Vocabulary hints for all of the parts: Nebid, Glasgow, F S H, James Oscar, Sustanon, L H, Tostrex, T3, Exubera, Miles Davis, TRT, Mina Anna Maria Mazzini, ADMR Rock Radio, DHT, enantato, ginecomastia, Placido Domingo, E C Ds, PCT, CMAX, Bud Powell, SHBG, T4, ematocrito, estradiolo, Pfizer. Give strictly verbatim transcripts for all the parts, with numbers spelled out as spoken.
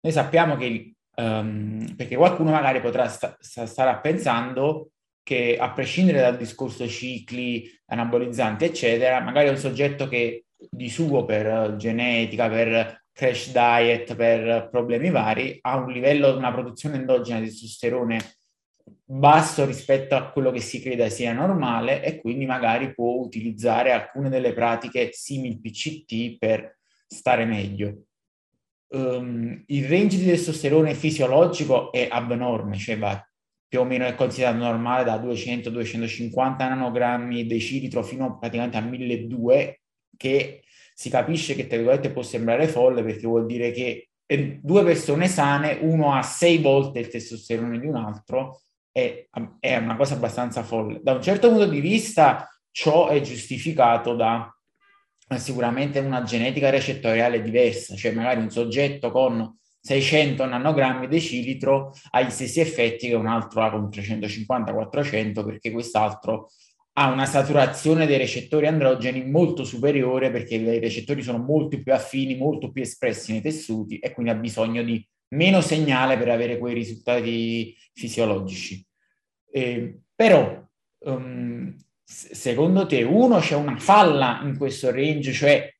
Noi sappiamo che, um, perché qualcuno magari potrà sta, sta, starà pensando che a prescindere dal discorso cicli, anabolizzanti, eccetera, magari è un soggetto che di suo per genetica, per crash diet, per problemi vari, ha un livello, una produzione endogena di testosterone basso rispetto a quello che si creda sia normale, e quindi magari può utilizzare alcune delle pratiche simili P C T per stare meglio. Um, il range di testosterone fisiologico è abnorme, cioè va più o meno è considerato normale da duecento duecentocinquanta nanogrammi decilitro fino praticamente a milleduecento, che si capisce che tra virgolette può sembrare folle, perché vuol dire che due persone sane, uno ha sei volte il testosterone di un altro, è, è una cosa abbastanza folle. Da un certo punto di vista ciò è giustificato da sicuramente una genetica recettoriale diversa, cioè magari un soggetto con seicento nanogrammi decilitro ha gli stessi effetti che un altro ha con trecentocinquanta quattrocento, perché quest'altro ha una saturazione dei recettori androgeni molto superiore, perché i recettori sono molto più affini, molto più espressi nei tessuti, e quindi ha bisogno di meno segnale per avere quei risultati fisiologici. Eh, però um, secondo te, uno, c'è una falla in questo range, cioè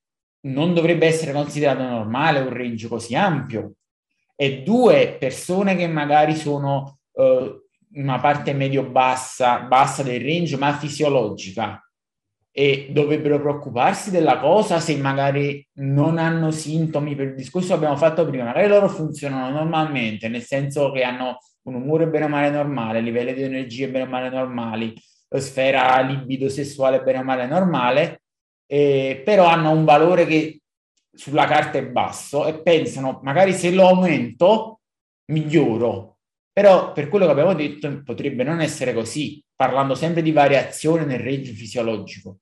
non dovrebbe essere considerato normale un range così ampio, e due, persone che magari sono uh, una parte medio-bassa bassa del range, ma fisiologica, e dovrebbero preoccuparsi della cosa se magari non hanno sintomi per il discorso che abbiamo fatto prima. Magari loro funzionano normalmente, nel senso che hanno un umore bene o male normale, livelli di energie bene o male normali, sfera libido sessuale bene o male normale, eh, però hanno un valore che sulla carta è basso e pensano magari se lo aumento miglioro. Però per quello che abbiamo detto potrebbe non essere così, parlando sempre di variazione nel range fisiologico.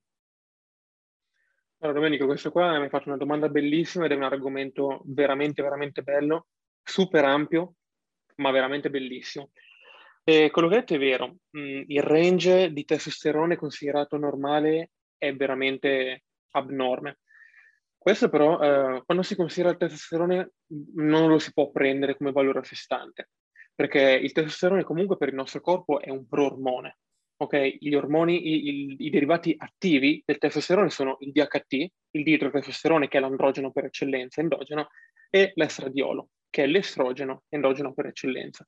Allora Domenico, questo qua mi ha fatto una domanda bellissima ed è un argomento veramente, veramente bello, super ampio, ma veramente bellissimo. E quello che hai detto è vero, il range di testosterone considerato normale è veramente abnorme. Questo però, eh, quando si considera il testosterone, non lo si può prendere come valore a sé stante, perché il testosterone comunque per il nostro corpo è un pro-ormone, ok? Gli ormoni, i, i, i derivati attivi del testosterone sono il D H T, il didrotestosterone, che è l'androgeno per eccellenza endogeno, e l'estradiolo, che è l'estrogeno endogeno per eccellenza.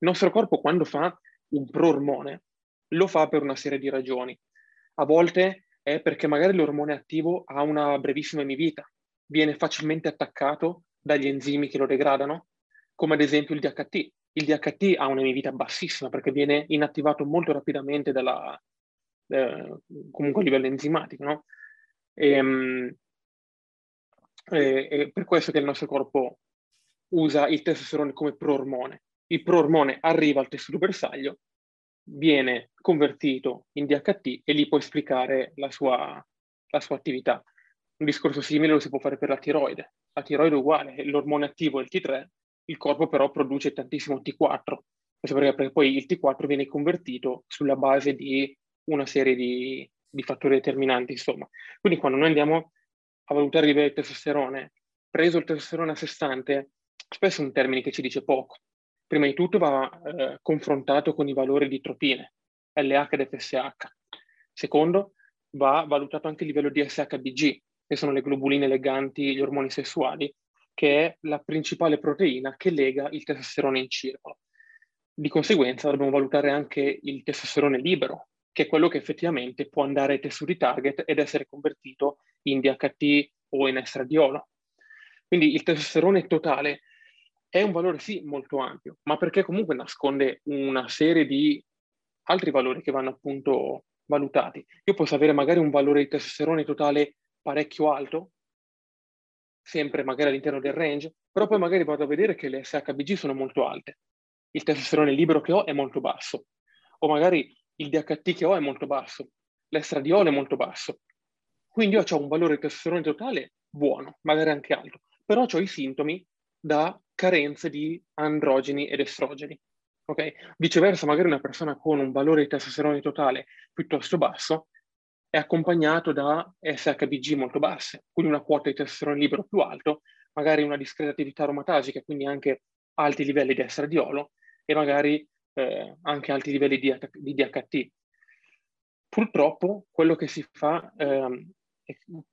Il nostro corpo quando fa un pro-ormone lo fa per una serie di ragioni. A volte è perché magari l'ormone attivo ha una brevissima emivita, viene facilmente attaccato dagli enzimi che lo degradano, come ad esempio il D H T. Il D H T ha un'emivita bassissima perché viene inattivato molto rapidamente dalla, eh, comunque a livello enzimatico, no? E, e, e per questo che il nostro corpo usa il testosterone come pro-ormone. Il pro-ormone arriva al tessuto bersaglio, viene convertito in D H T e lì può esplicare la sua, la sua attività. Un discorso simile lo si può fare per la tiroide. La tiroide è uguale, l'ormone attivo è il T tre, il corpo però produce tantissimo T quattro, perché poi il T quattro viene convertito sulla base di una serie di, di fattori determinanti, insomma. Quindi quando noi andiamo a valutare il livello di testosterone, preso il testosterone a sé stante, spesso è un termine che ci dice poco. Prima di tutto va eh, confrontato con i valori di tropine, L H ed F S H. Secondo, va valutato anche il livello di S H B G, che sono le globuline leganti, gli ormoni sessuali, che è la principale proteina che lega il testosterone in circolo. Di conseguenza dobbiamo valutare anche il testosterone libero, che è quello che effettivamente può andare ai tessuti target ed essere convertito in D H T o in estradiolo. Quindi il testosterone totale è un valore sì molto ampio, ma perché comunque nasconde una serie di altri valori che vanno appunto valutati. Io posso avere magari un valore di testosterone totale parecchio alto, sempre magari all'interno del range, però poi magari vado a vedere che le S H B G sono molto alte, il testosterone libero che ho è molto basso, o magari il D H T che ho è molto basso, l'estradiolo è molto basso. Quindi io ho un valore di testosterone totale buono, magari anche alto, però ho i sintomi da carenze di androgeni ed estrogeni. Okay? Viceversa, magari una persona con un valore di testosterone totale piuttosto basso è accompagnato da S H B G molto basse, quindi una quota di testosterone libero più alto, magari una discreta attività aromatasica, quindi anche alti livelli di estradiolo e magari eh, anche alti livelli di, di D H T. Purtroppo quello che si fa, ehm,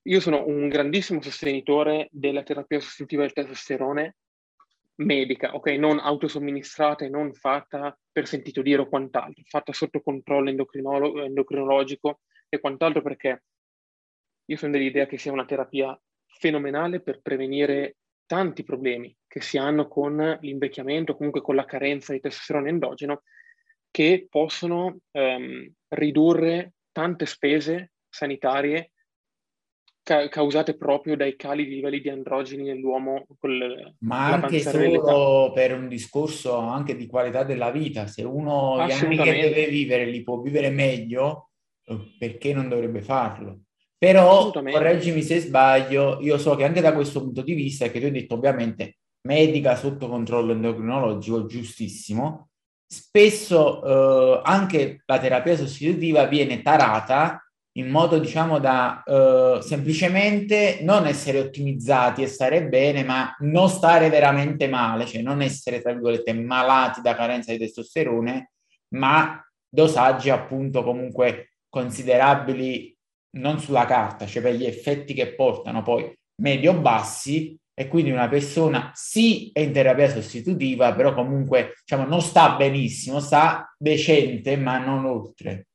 io sono un grandissimo sostenitore della terapia sostitutiva del testosterone medica, ok? Non autosomministrata e non fatta per sentito dire o quant'altro, fatta sotto controllo endocrino- endocrinologico e quant'altro, perché io sono dell'idea che sia una terapia fenomenale per prevenire tanti problemi che si hanno con l'invecchiamento, comunque con la carenza di testosterone endogeno, che possono ehm, ridurre tante spese sanitarie ca causate proprio dai cali di livelli di androgeni nell'uomo. Ma anche solo per un discorso anche di qualità della vita. Se uno gli anni che deve vivere li può vivere meglio, perché non dovrebbe farlo? Però, correggimi se sbaglio, io so che anche da questo punto di vista, che tu hai detto ovviamente medica sotto controllo endocrinologico, giustissimo, spesso eh, anche la terapia sostitutiva viene tarata in modo, diciamo, da eh, semplicemente non essere ottimizzati e stare bene, ma non stare veramente male, cioè non essere, tra virgolette, malati da carenza di testosterone, ma dosaggi appunto comunque considerabili non sulla carta, cioè per gli effetti che portano poi medio-bassi, e quindi una persona sì è in terapia sostitutiva, però comunque, diciamo, non sta benissimo, sta decente, ma non oltre.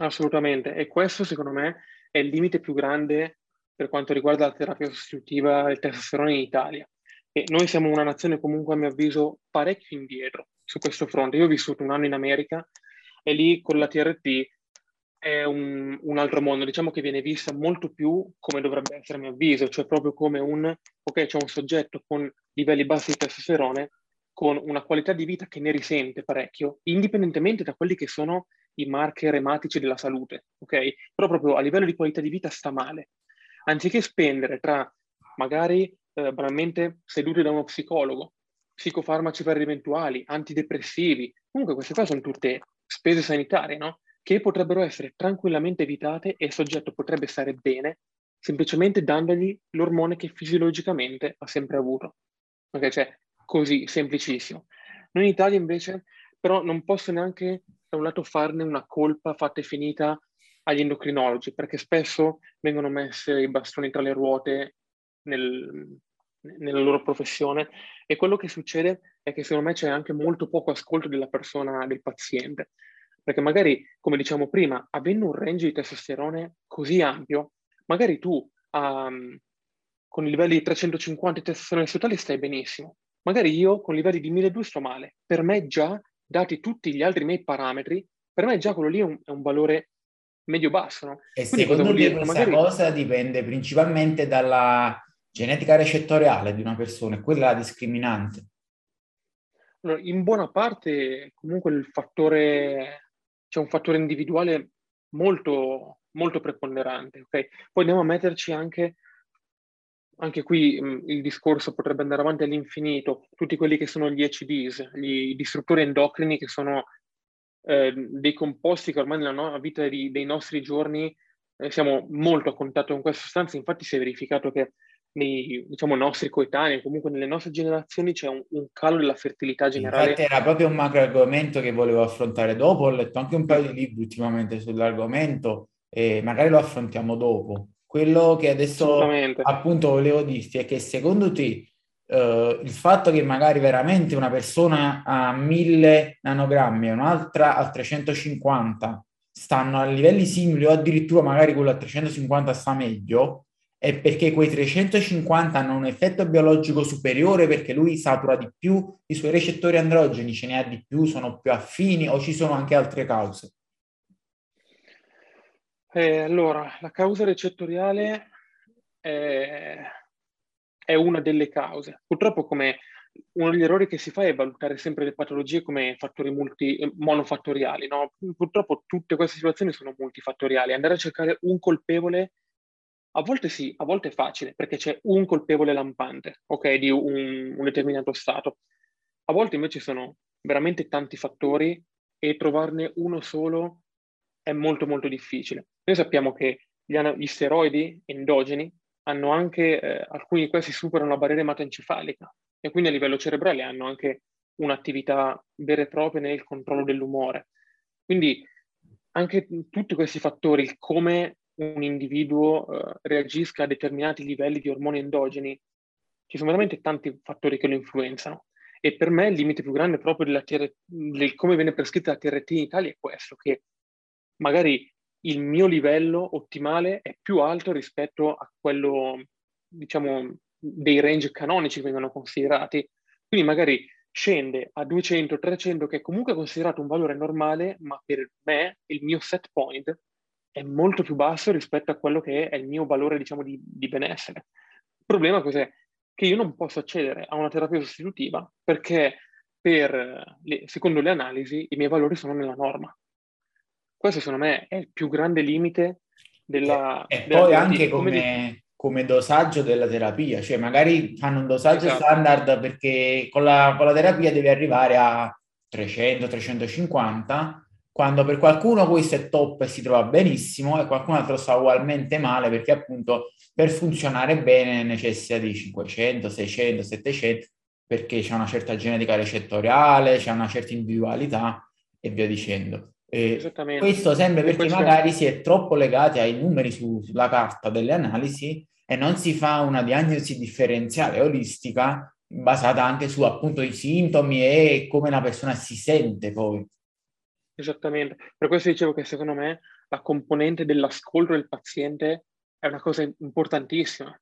Assolutamente, e questo secondo me è il limite più grande per quanto riguarda la terapia sostitutiva del testosterone in Italia. E noi siamo una nazione comunque, a mio avviso, parecchio indietro su questo fronte. Io ho vissuto un anno in America e lì con la T R T è un, un altro mondo, diciamo che viene vista molto più come dovrebbe essere a mio avviso, cioè proprio come un, ok, c'è un soggetto con livelli bassi di testosterone, con una qualità di vita che ne risente parecchio, indipendentemente da quelli che sono i marker ematici della salute, ok? Però proprio a livello di qualità di vita sta male. Anziché spendere tra, magari, eh, banalmente sedute da uno psicologo, psicofarmaci per eventuali, antidepressivi, comunque queste qua sono tutte spese sanitarie, no? Che potrebbero essere tranquillamente evitate e il soggetto potrebbe stare bene semplicemente dandogli l'ormone che fisiologicamente ha sempre avuto. Ok, cioè così, semplicissimo. Noi in Italia invece però non posso neanche da un lato farne una colpa fatta e finita agli endocrinologi, perché spesso vengono messi i bastoni tra le ruote nel, nella loro professione, e quello che succede è che secondo me c'è anche molto poco ascolto della persona, del paziente. Perché magari, come diciamo prima, avendo un range di testosterone così ampio, magari tu um, con i livelli di trecentocinquanta di testosterone totale stai benissimo. Magari io con livelli di milleduecento sto male. Per me già, dati tutti gli altri miei parametri, per me già quello lì è un, è un valore medio-basso. No? E quindi secondo me questa magari... cosa dipende principalmente dalla genetica recettoriale di una persona, quella discriminante. Allora, in buona parte comunque il fattore... c'è un fattore individuale molto, molto preponderante, ok? Poi andiamo a metterci anche, anche qui mh, il discorso potrebbe andare avanti all'infinito, tutti quelli che sono gli E C Ds, gli distruttori endocrini, che sono eh, dei composti che ormai nella no vita di, dei nostri giorni eh, siamo molto a contatto con queste sostanze. Infatti si è verificato che nei, diciamo, nostri coetanei, comunque nelle nostre generazioni, c'è un, un calo della fertilità generale. Infatti era proprio un macro argomento che volevo affrontare dopo, ho letto anche un paio di libri ultimamente sull'argomento e magari lo affrontiamo dopo. Quello che adesso appunto volevo dirti è che secondo te eh, il fatto che magari veramente una persona a mille nanogrammi e un'altra a trecentocinquanta stanno a livelli simili, o addirittura magari quello a trecentocinquanta sta meglio, è perché quei trecentocinquanta hanno un effetto biologico superiore, perché lui satura di più i suoi recettori androgeni, ce ne ha di più, sono più affini, o ci sono anche altre cause? Eh, allora, la causa recettoriale è, è una delle cause. Purtroppo, come uno degli errori che si fa è valutare sempre le patologie come fattori multi, monofattoriali, no? Purtroppo tutte queste situazioni sono multifattoriali. Andare a cercare un colpevole, a volte sì, a volte è facile, perché c'è un colpevole lampante, ok, di un, un determinato stato. A volte invece sono veramente tanti fattori e trovarne uno solo è molto molto difficile. Noi sappiamo che gli, gli steroidi endogeni hanno anche, eh, alcuni di questi superano la barriera ematoencefalica e quindi a livello cerebrale hanno anche un'attività vera e propria nel controllo dell'umore. Quindi anche tutti questi fattori, il come un individuo eh, reagisca a determinati livelli di ormoni endogeni, ci sono veramente tanti fattori che lo influenzano. E per me il limite più grande proprio della T R T, del come viene prescritta la T R T in Italia è questo, che magari il mio livello ottimale è più alto rispetto a quello, diciamo, dei range canonici che vengono considerati. Quindi magari scende a duecento, trecento, che è comunque considerato un valore normale, ma per me il mio set point è molto più basso rispetto a quello che è il mio valore, diciamo, di, di benessere. Il problema cos'è? Che io non posso accedere a una terapia sostitutiva perché, per le, secondo le analisi, i miei valori sono nella norma. Questo secondo me è il più grande limite della... E della poi terapia. Anche come, come, come dosaggio della terapia, cioè magari fanno un dosaggio esatto. standard perché con la, con la terapia devi arrivare a trecento, trecentocinquanta, quando per qualcuno questo è top e si trova benissimo e qualcun altro sta ugualmente male perché appunto per funzionare bene necessita di cinquecento, seicento, settecento perché c'è una certa genetica recettoriale, c'è una certa individualità e via dicendo. Eh, questo sempre perché questo... magari si è troppo legati ai numeri su, sulla carta delle analisi e non si fa una diagnosi differenziale olistica basata anche su appunto i sintomi e come una persona si sente poi. Esattamente, per questo dicevo che secondo me la componente dell'ascolto del paziente è una cosa importantissima,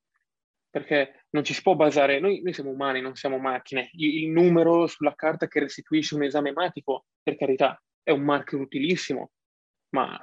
perché non ci si può basare, noi, noi siamo umani, non siamo macchine, il, il numero sulla carta che restituisce un esame ematico, per carità, è un marker utilissimo, ma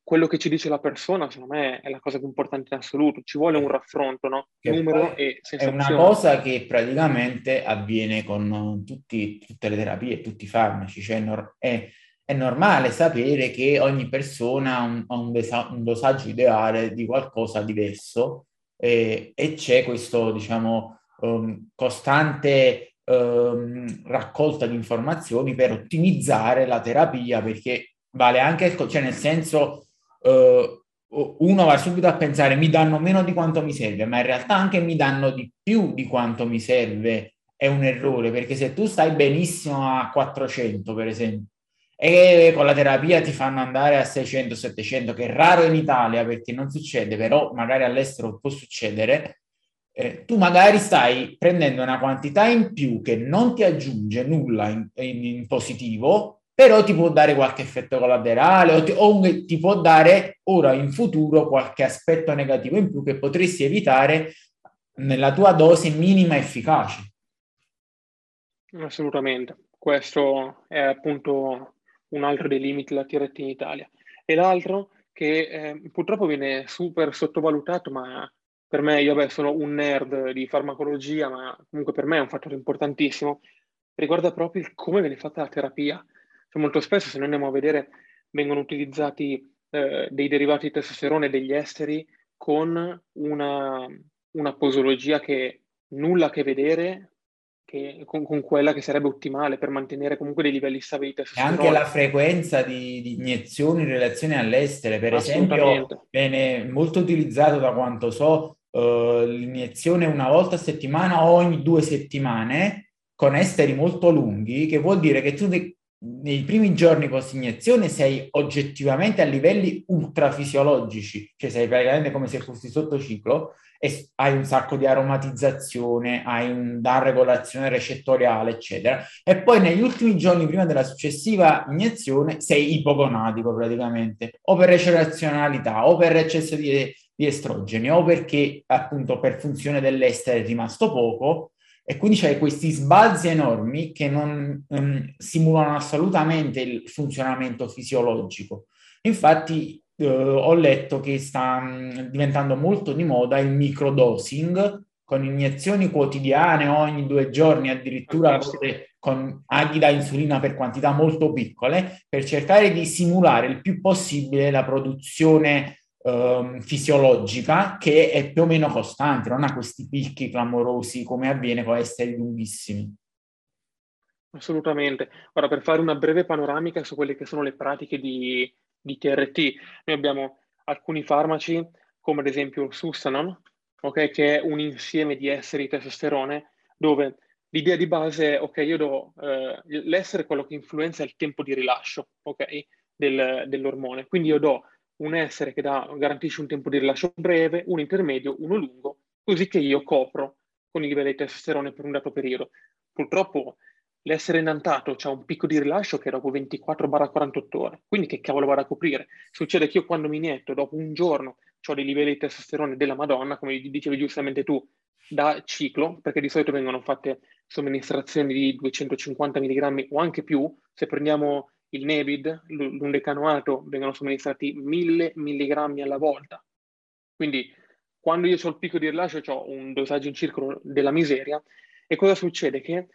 quello che ci dice la persona, secondo me, è la cosa più importante in assoluto. Ci vuole un raffronto, no? Numero e sensazione. È una cosa che praticamente avviene con tutti, tutte le terapie, tutti i farmaci. Cioè è, è normale sapere che ogni persona ha un, un, desa, un dosaggio ideale di qualcosa diverso eh, e c'è questo, diciamo, um, costante... Ehm, raccolta di informazioni per ottimizzare la terapia, perché vale anche, cioè nel senso eh, uno va subito a pensare mi danno meno di quanto mi serve, ma in realtà anche mi danno di più di quanto mi serve è un errore, perché se tu stai benissimo a quattrocento per esempio e con la terapia ti fanno andare a seicento, settecento, che è raro in Italia perché non succede, però magari all'estero può succedere. Eh, tu magari stai prendendo una quantità in più che non ti aggiunge nulla in, in, in positivo, però ti può dare qualche effetto collaterale o, ti, o un, ti può dare ora in futuro qualche aspetto negativo in più che potresti evitare nella tua dose minima efficace. Assolutamente, questo è appunto un altro dei limiti della T R T in Italia. E l'altro che eh, purtroppo viene super sottovalutato, ma per me, io beh, sono un nerd di farmacologia, ma comunque per me è un fattore importantissimo, riguarda proprio il come viene fatta la terapia. Cioè, molto spesso, se noi andiamo a vedere, vengono utilizzati eh, dei derivati di testosterone degli esteri con una, una posologia che nulla a che vedere che, con, con quella che sarebbe ottimale per mantenere comunque dei livelli stabili di testosterone. E anche la frequenza di, di iniezioni in relazione all'estere, per esempio, viene molto utilizzato da quanto so, Uh, l'iniezione una volta a settimana o ogni due settimane con esteri molto lunghi, che vuol dire che tu ne, nei primi giorni post iniezione sei oggettivamente a livelli ultrafisiologici, cioè sei praticamente come se fossi sotto ciclo e hai un sacco di aromatizzazione, hai una regolazione recettoriale eccetera, e poi negli ultimi giorni prima della successiva iniezione sei ipogonadico praticamente, o per eccezionalità o per eccesso di di estrogeni o perché appunto per funzione dell'estere è rimasto poco, e quindi c'è questi sbalzi enormi che non um, simulano assolutamente il funzionamento fisiologico. Infatti eh, ho letto che sta um, diventando molto di moda il microdosing con iniezioni quotidiane ogni due giorni, addirittura con aghi da insulina per quantità molto piccole, per cercare di simulare il più possibile la produzione fisiologica, che è più o meno costante, non ha questi picchi clamorosi come avviene con esteri lunghissimi. Assolutamente. Ora, per fare una breve panoramica su quelle che sono le pratiche di, di T R T, noi abbiamo alcuni farmaci come ad esempio il Sustanon, okay, che è un insieme di esseri di testosterone, dove l'idea di base è, ok, io do, eh, l'essere è quello che influenza il tempo di rilascio, okay, del, dell'ormone. Quindi io do un essere che dà, garantisce un tempo di rilascio breve, un intermedio, uno lungo, così che io copro con il livello di testosterone per un dato periodo. Purtroppo l'essere enantato ha un picco di rilascio che è dopo ventiquattro quarantotto ore, quindi che cavolo vado a coprire? Succede che io quando mi inietto, dopo un giorno, ho dei livelli di testosterone della Madonna, come dicevi giustamente tu, da ciclo, perché di solito vengono fatte somministrazioni di duecentocinquanta milligrammi o anche più. Se prendiamo il Nebid, l'undecanoato, vengono somministrati mille milligrammi alla volta. Quindi quando io ho il picco di rilascio ho un dosaggio in circolo della miseria. E cosa succede? Che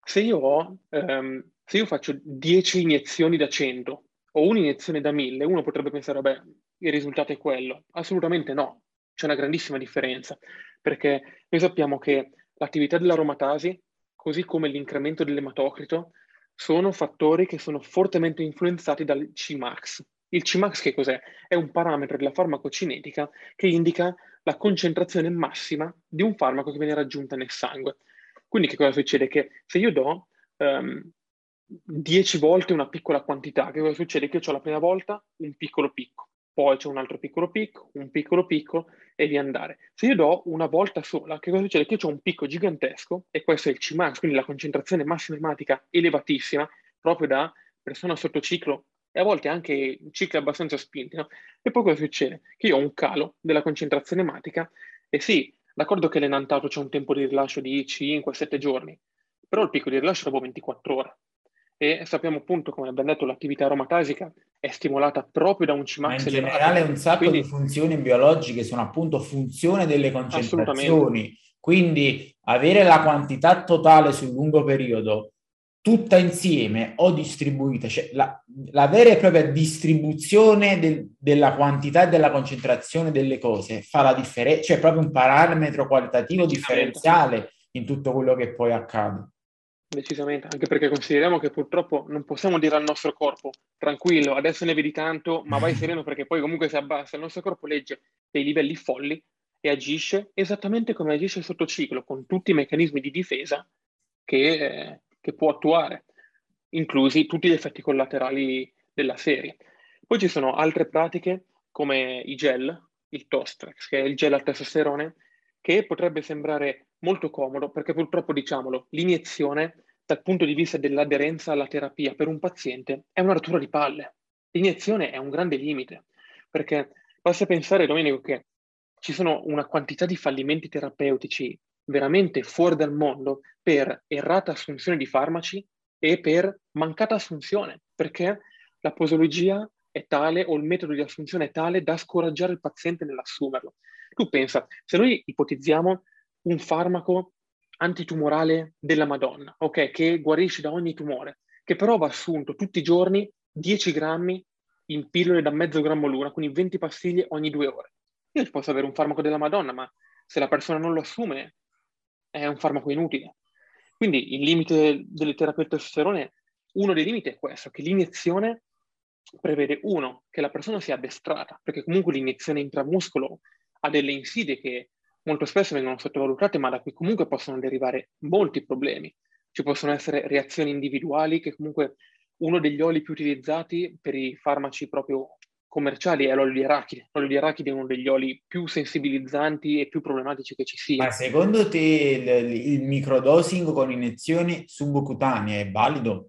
se io, ho, ehm, se io faccio dieci iniezioni da cento o un'iniezione da mille, uno potrebbe pensare, vabbè, il risultato è quello. Assolutamente no, c'è una grandissima differenza, perché noi sappiamo che l'attività dell'aromatasi, così come l'incremento dell'ematocrito, sono fattori che sono fortemente influenzati dal C MAX. Il C MAX che cos'è? È un parametro della farmacocinetica che indica la concentrazione massima di un farmaco che viene raggiunta nel sangue. Quindi che cosa succede? Che se io do um, dieci volte una piccola quantità, che cosa succede? Che io ho la prima volta un piccolo picco, poi c'è un altro piccolo picco, un piccolo picco e via andare. Se io do una volta sola, che cosa succede? Che io ho un picco gigantesco, e questo è il C MAX, quindi la concentrazione massima ematica elevatissima, proprio da persona sotto ciclo, e a volte anche cicli abbastanza spinti, no? E poi cosa succede? Che io ho un calo della concentrazione ematica, e sì, d'accordo che l'enantato c'è un tempo di rilascio di cinque sette giorni, però il picco di rilascio è dopo ventiquattro ore, e sappiamo appunto, come abbiamo detto, l'attività aromatasica è stimolata proprio da un C MAX. In generale un sacco quindi... di funzioni biologiche sono appunto funzione delle concentrazioni, quindi avere la quantità totale sul lungo periodo tutta insieme o distribuita, cioè la, la vera e propria distribuzione del, della quantità e della concentrazione delle cose fa la differenza, cioè è proprio un parametro qualitativo differenziale in tutto quello che poi accade. Decisamente, anche perché consideriamo che purtroppo non possiamo dire al nostro corpo, tranquillo, adesso ne vedi tanto, ma vai sereno perché poi comunque si abbassa. Il nostro corpo legge dei livelli folli e agisce esattamente come agisce il sottociclo, con tutti i meccanismi di difesa che... Eh, che può attuare, inclusi tutti gli effetti collaterali della serie. Poi ci sono altre pratiche come i gel, il Tostrex, che è il gel al testosterone, che potrebbe sembrare molto comodo, perché purtroppo, diciamolo, l'iniezione dal punto di vista dell'aderenza alla terapia per un paziente è una rottura di palle. L'iniezione è un grande limite, perché basta pensare, Domenico, che ci sono una quantità di fallimenti terapeutici veramente fuori dal mondo per errata assunzione di farmaci e per mancata assunzione, perché la posologia è tale o il metodo di assunzione è tale da scoraggiare il paziente nell'assumerlo. Tu pensa, se noi ipotizziamo un farmaco antitumorale della Madonna, ok, che guarisce da ogni tumore, che però va assunto tutti i giorni dieci grammi in pillole da mezzo grammo l'una, quindi venti pastiglie ogni due ore. Io posso avere un farmaco della Madonna, ma se la persona non lo assume è un farmaco inutile. Quindi il limite delle terapie del testosterone, uno dei limiti è questo, che l'iniezione prevede, uno, che la persona sia addestrata, perché comunque l'iniezione intramuscolo ha delle insidie che molto spesso vengono sottovalutate, ma da cui comunque possono derivare molti problemi. Ci possono essere reazioni individuali, che comunque uno degli oli più utilizzati per i farmaci proprio commerciali è l'olio di arachide. L'olio di arachide è uno degli oli più sensibilizzanti e più problematici che ci sia. Ma secondo te il, il microdosing con iniezioni subcutanee è valido?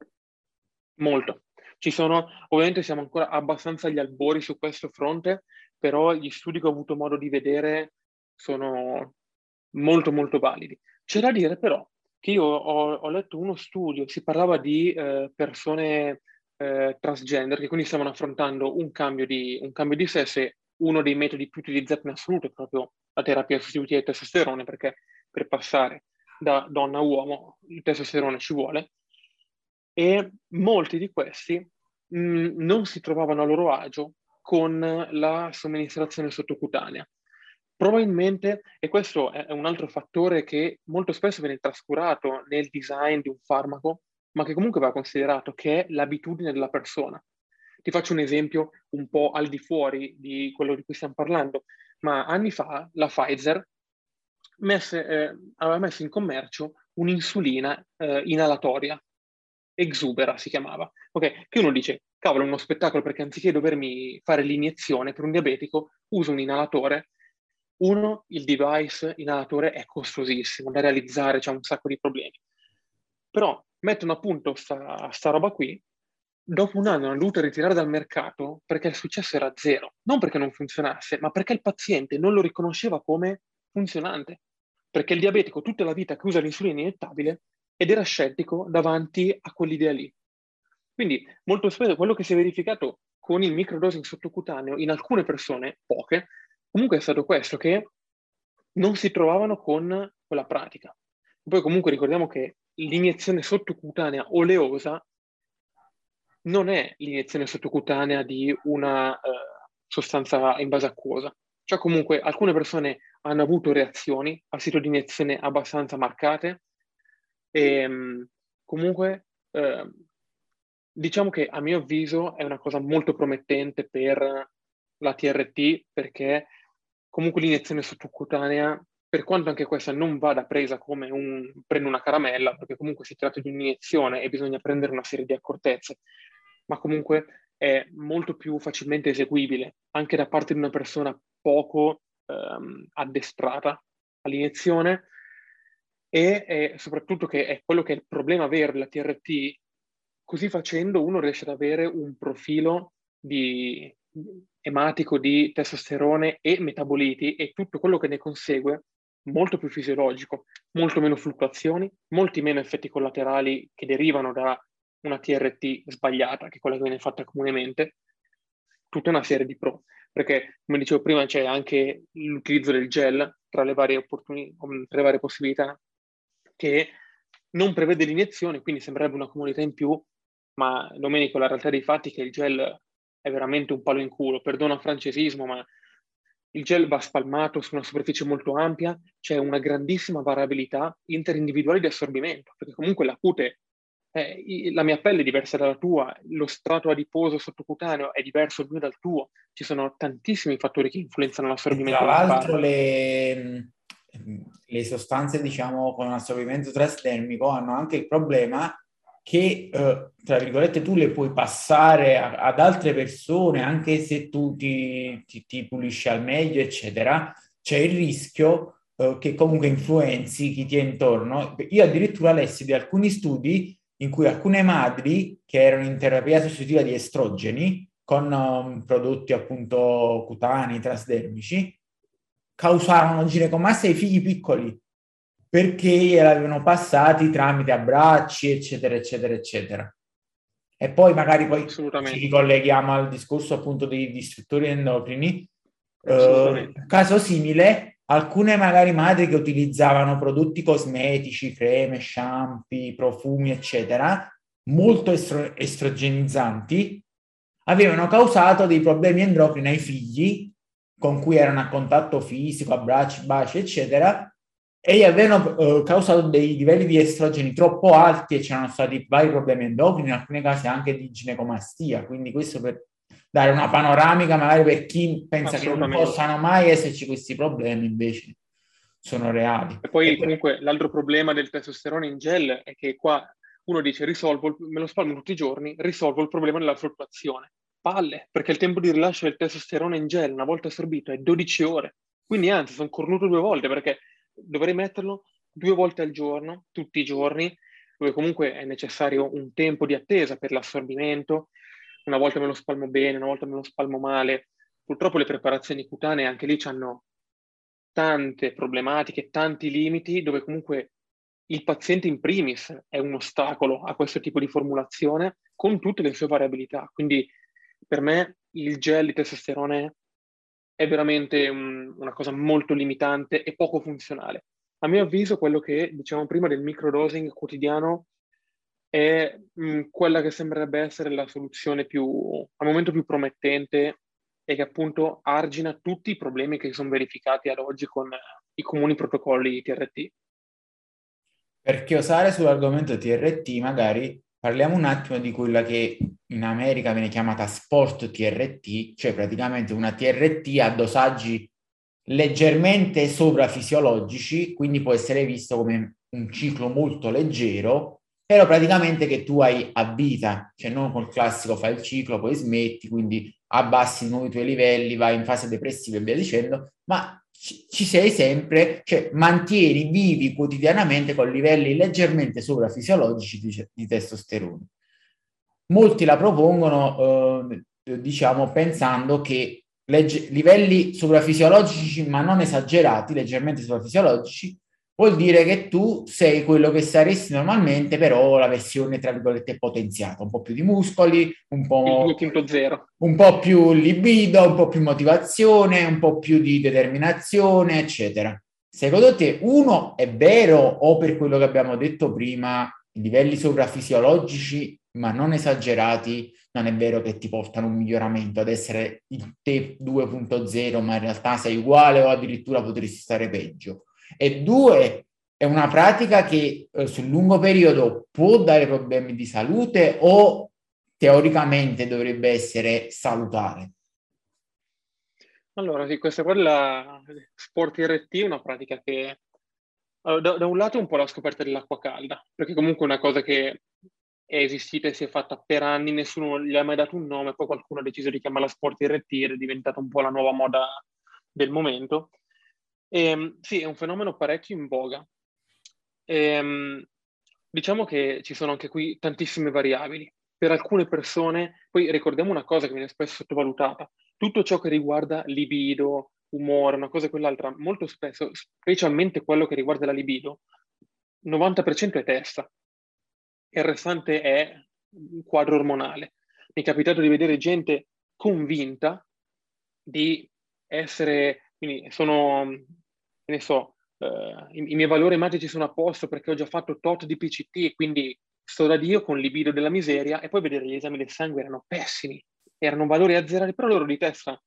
Molto. Ci sono, ovviamente siamo ancora abbastanza agli albori su questo fronte, però gli studi che ho avuto modo di vedere sono molto molto validi. C'è da dire però che io ho, ho letto uno studio, si parlava di eh, persone... transgender, che quindi stavano affrontando un cambio di, un cambio di sesso, e uno dei metodi più utilizzati in assoluto è proprio la terapia sostitutiva di testosterone, perché per passare da donna a uomo il testosterone ci vuole, e molti di questi mh, non si trovavano a loro agio con la somministrazione sottocutanea. Probabilmente, e questo è un altro fattore che molto spesso viene trascurato nel design di un farmaco, ma che comunque va considerato, che è l'abitudine della persona. Ti faccio un esempio un po' al di fuori di quello di cui stiamo parlando. ma anni fa la Pfizer messe, eh, aveva messo in commercio un'insulina eh, inalatoria, Exubera si chiamava, ok? Che uno dice, cavolo, è uno spettacolo, perché anziché dovermi fare l'iniezione per un diabetico, uso un inalatore. Uno, il device inalatore è costosissimo da realizzare, c'è un sacco di problemi. Però mettono a punto sta, sta roba qui, dopo un anno hanno dovuto ritirare dal mercato perché il successo era zero. Non perché non funzionasse, ma perché il paziente non lo riconosceva come funzionante. Perché il diabetico tutta la vita che usa l'insulina iniettabile ed era scettico davanti a quell'idea lì. Quindi molto spesso quello che si è verificato con il microdosing sottocutaneo in alcune persone, poche, comunque è stato questo, che non si trovavano con quella pratica. Poi comunque ricordiamo che l'iniezione sottocutanea oleosa non è l'iniezione sottocutanea di una eh, sostanza in base acquosa. Cioè comunque alcune persone hanno avuto reazioni al sito di iniezione abbastanza marcate, e comunque eh, diciamo che a mio avviso è una cosa molto promettente per la T R T, perché comunque l'iniezione sottocutanea, per quanto anche questa non vada presa come un prendo una caramella, perché comunque si tratta di un'iniezione e bisogna prendere una serie di accortezze, ma comunque è molto più facilmente eseguibile anche da parte di una persona poco ehm, addestrata all'iniezione. E è soprattutto che è quello che è il problema vero della T R T, così facendo uno riesce ad avere un profilo di ematico di testosterone e metaboliti e tutto quello che ne consegue molto più fisiologico, molto meno fluttuazioni, molti meno effetti collaterali che derivano da una T R T sbagliata, che è quella che viene fatta comunemente, tutta una serie di pro. Perché, come dicevo prima, c'è anche l'utilizzo del gel tra le varie opportunità, tra le varie possibilità, che non prevede l'iniezione, quindi sembrerebbe una comodità in più, ma Domenico, la realtà dei fatti è che il gel è veramente un palo in culo, perdona il francesismo, ma il gel va spalmato su una superficie molto ampia, c'è una grandissima variabilità interindividuale di assorbimento, perché comunque la cute, eh, la mia pelle è diversa dalla tua, lo strato adiposo sottocutaneo è diverso mio dal tuo, ci sono tantissimi fattori che influenzano l'assorbimento. Tra l'altro le... le sostanze, diciamo, con un assorbimento trasdermico hanno anche il problema che, eh, tra virgolette, tu le puoi passare a, ad altre persone, anche se tu ti, ti, ti pulisci al meglio, eccetera. C'è il rischio eh, che comunque influenzi chi ti è intorno. Io addirittura lessi di alcuni studi in cui alcune madri che erano in terapia sostitutiva di estrogeni con um, prodotti appunto cutanei, trasdermici, causarono ginecomastia ai figli piccoli perché gliel'avevano passati tramite abbracci, eccetera, eccetera, eccetera. E poi magari poi ci ricolleghiamo al discorso appunto dei distruttori endocrini. Eh, caso simile, alcune magari madri che utilizzavano prodotti cosmetici, creme, shampoo, profumi, eccetera, molto estro- estrogenizzanti, avevano causato dei problemi endocrini ai figli, con cui erano a contatto fisico, abbracci, baci, eccetera, e gli avevano eh, causato dei livelli di estrogeni troppo alti e c'erano stati vari problemi endocrini, in alcuni casi anche di ginecomastia. Quindi questo per dare una panoramica magari per chi pensa che non possano mai esserci questi problemi, invece sono reali. E poi e comunque per... l'altro problema del testosterone in gel è che qua uno dice risolvo, il... me lo spalmo tutti i giorni, risolvo il problema della fluttuazione. Palle, perché il tempo di rilascio del testosterone in gel una volta assorbito è dodici ore, quindi anzi sono cornuto due volte perché dovrei metterlo due volte al giorno, tutti i giorni, dove comunque è necessario un tempo di attesa per l'assorbimento. Una volta me lo spalmo bene, una volta me lo spalmo male. Purtroppo le preparazioni cutanee anche lì hanno tante problematiche, tanti limiti, dove comunque il paziente in primis è un ostacolo a questo tipo di formulazione con tutte le sue variabilità. Quindi per me il gel di testosterone è veramente un, una cosa molto limitante e poco funzionale. A mio avviso quello che dicevamo prima del microdosing quotidiano è mh, quella che sembrerebbe essere la soluzione più, al momento più promettente e che appunto argina tutti i problemi che sono verificati ad oggi con i comuni protocolli T R T. Per chiosare sull'argomento T R T magari parliamo un attimo di quella che in America viene chiamata sport T R T, cioè praticamente una T R T a dosaggi leggermente soprafisiologici, quindi può essere visto come un ciclo molto leggero, però praticamente che tu hai a vita, cioè non col classico fai il ciclo, poi smetti, quindi abbassi nuovi i tuoi livelli, vai in fase depressiva e via dicendo, ma ci sei sempre, cioè mantieni vivi quotidianamente con livelli leggermente soprafisiologici di, di testosterone. Molti la propongono, eh, diciamo, pensando che legge, livelli soprafisiologici, ma non esagerati, leggermente soprafisiologici, vuol dire che tu sei quello che saresti normalmente, però la versione, tra virgolette, potenziata, un po' più di muscoli, un po', un po' più libido, un po' più motivazione, un po' più di determinazione, eccetera. Secondo te, uno, è vero, o per quello che abbiamo detto prima, i livelli soprafisiologici, ma non esagerati, non è vero che ti portano un miglioramento ad essere il te due punto zero, ma in realtà sei uguale o addirittura potresti stare peggio? E due, è una pratica che eh, sul lungo periodo può dare problemi di salute o teoricamente dovrebbe essere salutare? Allora sì, questa è quella sport T R T, una pratica che da, da un lato è un po' la scoperta dell'acqua calda, perché comunque è una cosa che è esistita e si è fatta per anni, nessuno gli ha mai dato un nome, poi qualcuno ha deciso di chiamarla sport T R T ed è diventata un po' la nuova moda del momento. Eh, sì, è un fenomeno parecchio in voga. Eh, diciamo che ci sono anche qui tantissime variabili. Per alcune persone, poi ricordiamo una cosa che viene spesso sottovalutata, tutto ciò che riguarda libido, umore, una cosa e quell'altra, molto spesso, specialmente quello che riguarda la libido, il novanta per cento è testa, il restante è un quadro ormonale. Mi è capitato di vedere gente convinta di essere... Quindi sono, ne so, uh, i, i miei valori magici sono a posto perché ho già fatto tot di P C T e quindi sto da Dio con libido della miseria, e poi vedere gli esami del sangue erano pessimi, erano valori azzerati, però loro di testa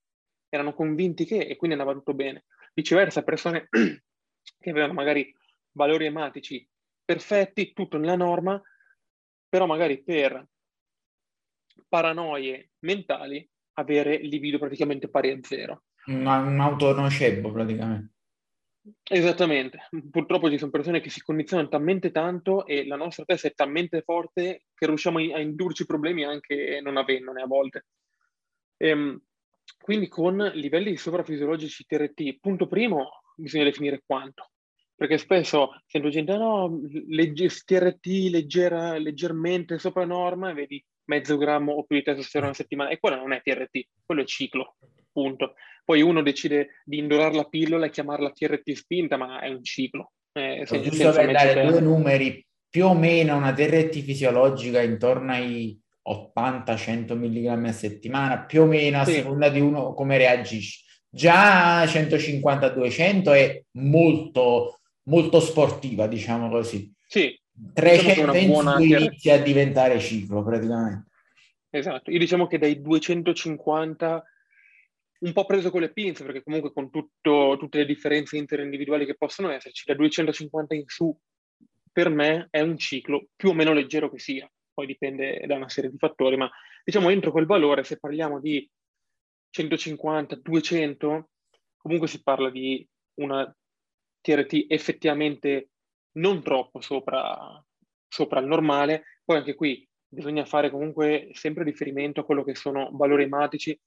erano convinti che, e quindi andava tutto bene. Viceversa, persone che avevano magari valori ematici perfetti, tutto nella norma, però magari per paranoie mentali avere libido praticamente pari a zero. Un autonocebo praticamente. Esattamente. Purtroppo ci sono persone che si condizionano talmente tanto e la nostra testa è talmente forte che riusciamo a indurci problemi anche non avendone a volte. Ehm, quindi con livelli sovrafisiologici T R T, punto primo, bisogna definire quanto. Perché spesso sento gente, no, legge, T R T leggera, leggermente sopra norma, e vedi mezzo grammo o più di testosterone a settimana. E quello non è T R T, quello è ciclo. Punto. Poi uno decide di indorare la pillola e chiamarla T R T spinta, ma è un ciclo. Eh, se, giusto per dare due numeri, più o meno una T R T fisiologica intorno ai ottanta cento mg a settimana, più o meno a sì. Seconda di uno come reagisci. Già centocinquanta duecento è molto, molto sportiva, diciamo così. Sì. trecento diciamo inizia a diventare ciclo praticamente. Esatto. Io diciamo che dai duecentocinquanta... un po' preso con le pinze, perché comunque con tutto, tutte le differenze interindividuali che possono esserci, da duecentocinquanta in su, per me è un ciclo più o meno leggero che sia, poi dipende da una serie di fattori, ma diciamo entro quel valore, se parliamo di centocinquanta duecento, comunque si parla di una T R T effettivamente non troppo sopra, sopra il normale. Poi anche qui bisogna fare comunque sempre riferimento a quello che sono valori ematici,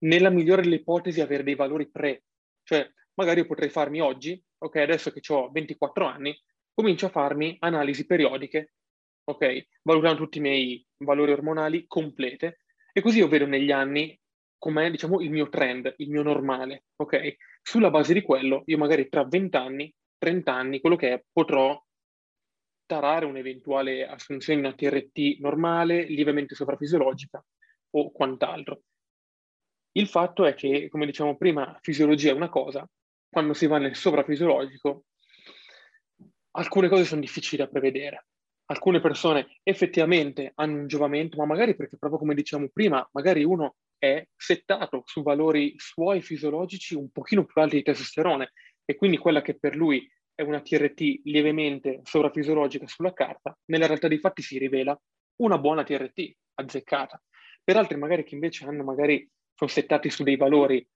nella migliore delle ipotesi avere dei valori pre, cioè magari io potrei farmi oggi, ok, adesso che ho ventiquattro anni, comincio a farmi analisi periodiche, ok, valutando tutti i miei valori ormonali complete, e così io vedo negli anni com'è, diciamo, il mio trend, il mio normale, ok? Sulla base di quello, io magari tra venti anni, trenta anni, quello che è, potrò tarare un'eventuale assunzione in una T R T normale, lievemente soprafisiologica o quant'altro. Il fatto è che, come diciamo prima, fisiologia è una cosa, quando si va nel sovrafisiologico alcune cose sono difficili da prevedere. Alcune persone effettivamente hanno un giovamento, ma magari perché proprio come diciamo prima, magari uno è settato su valori suoi fisiologici un pochino più alti di testosterone, e quindi quella che per lui è una T R T lievemente sovrafisiologica sulla carta, nella realtà dei fatti si rivela una buona T R T azzeccata. Per altri magari che invece hanno magari sono settati su dei valori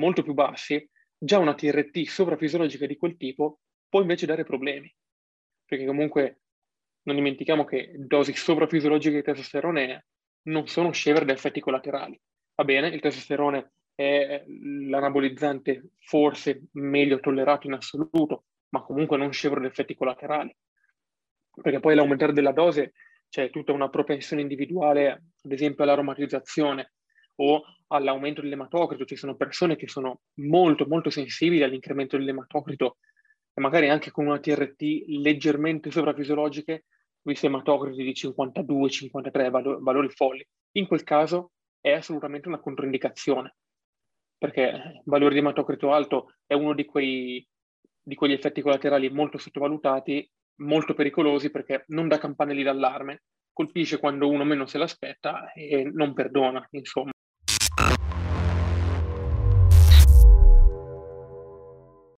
molto più bassi, già una T R T sovrafisiologica di quel tipo può invece dare problemi, perché comunque non dimentichiamo che dosi sovrafisiologiche di testosterone non sono scevre da effetti collaterali. Va bene, il testosterone è l'anabolizzante forse meglio tollerato in assoluto, ma comunque non scevro da effetti collaterali, perché poi l'aumentare della dose c'è tutta una propensione individuale, ad esempio all'aromatizzazione o all'aumento dell'ematocrito. Ci sono persone che sono molto molto sensibili all'incremento dell'ematocrito e magari anche con una T R T leggermente sovrafisiologiche, visto ematocriti di cinquantadue cinquantatré, valo, valori folli. In quel caso è assolutamente una controindicazione, perché il valore di ematocrito alto è uno di, quei, di quegli effetti collaterali molto sottovalutati, molto pericolosi, perché non dà campanelli d'allarme, colpisce quando uno meno se l'aspetta e non perdona, insomma.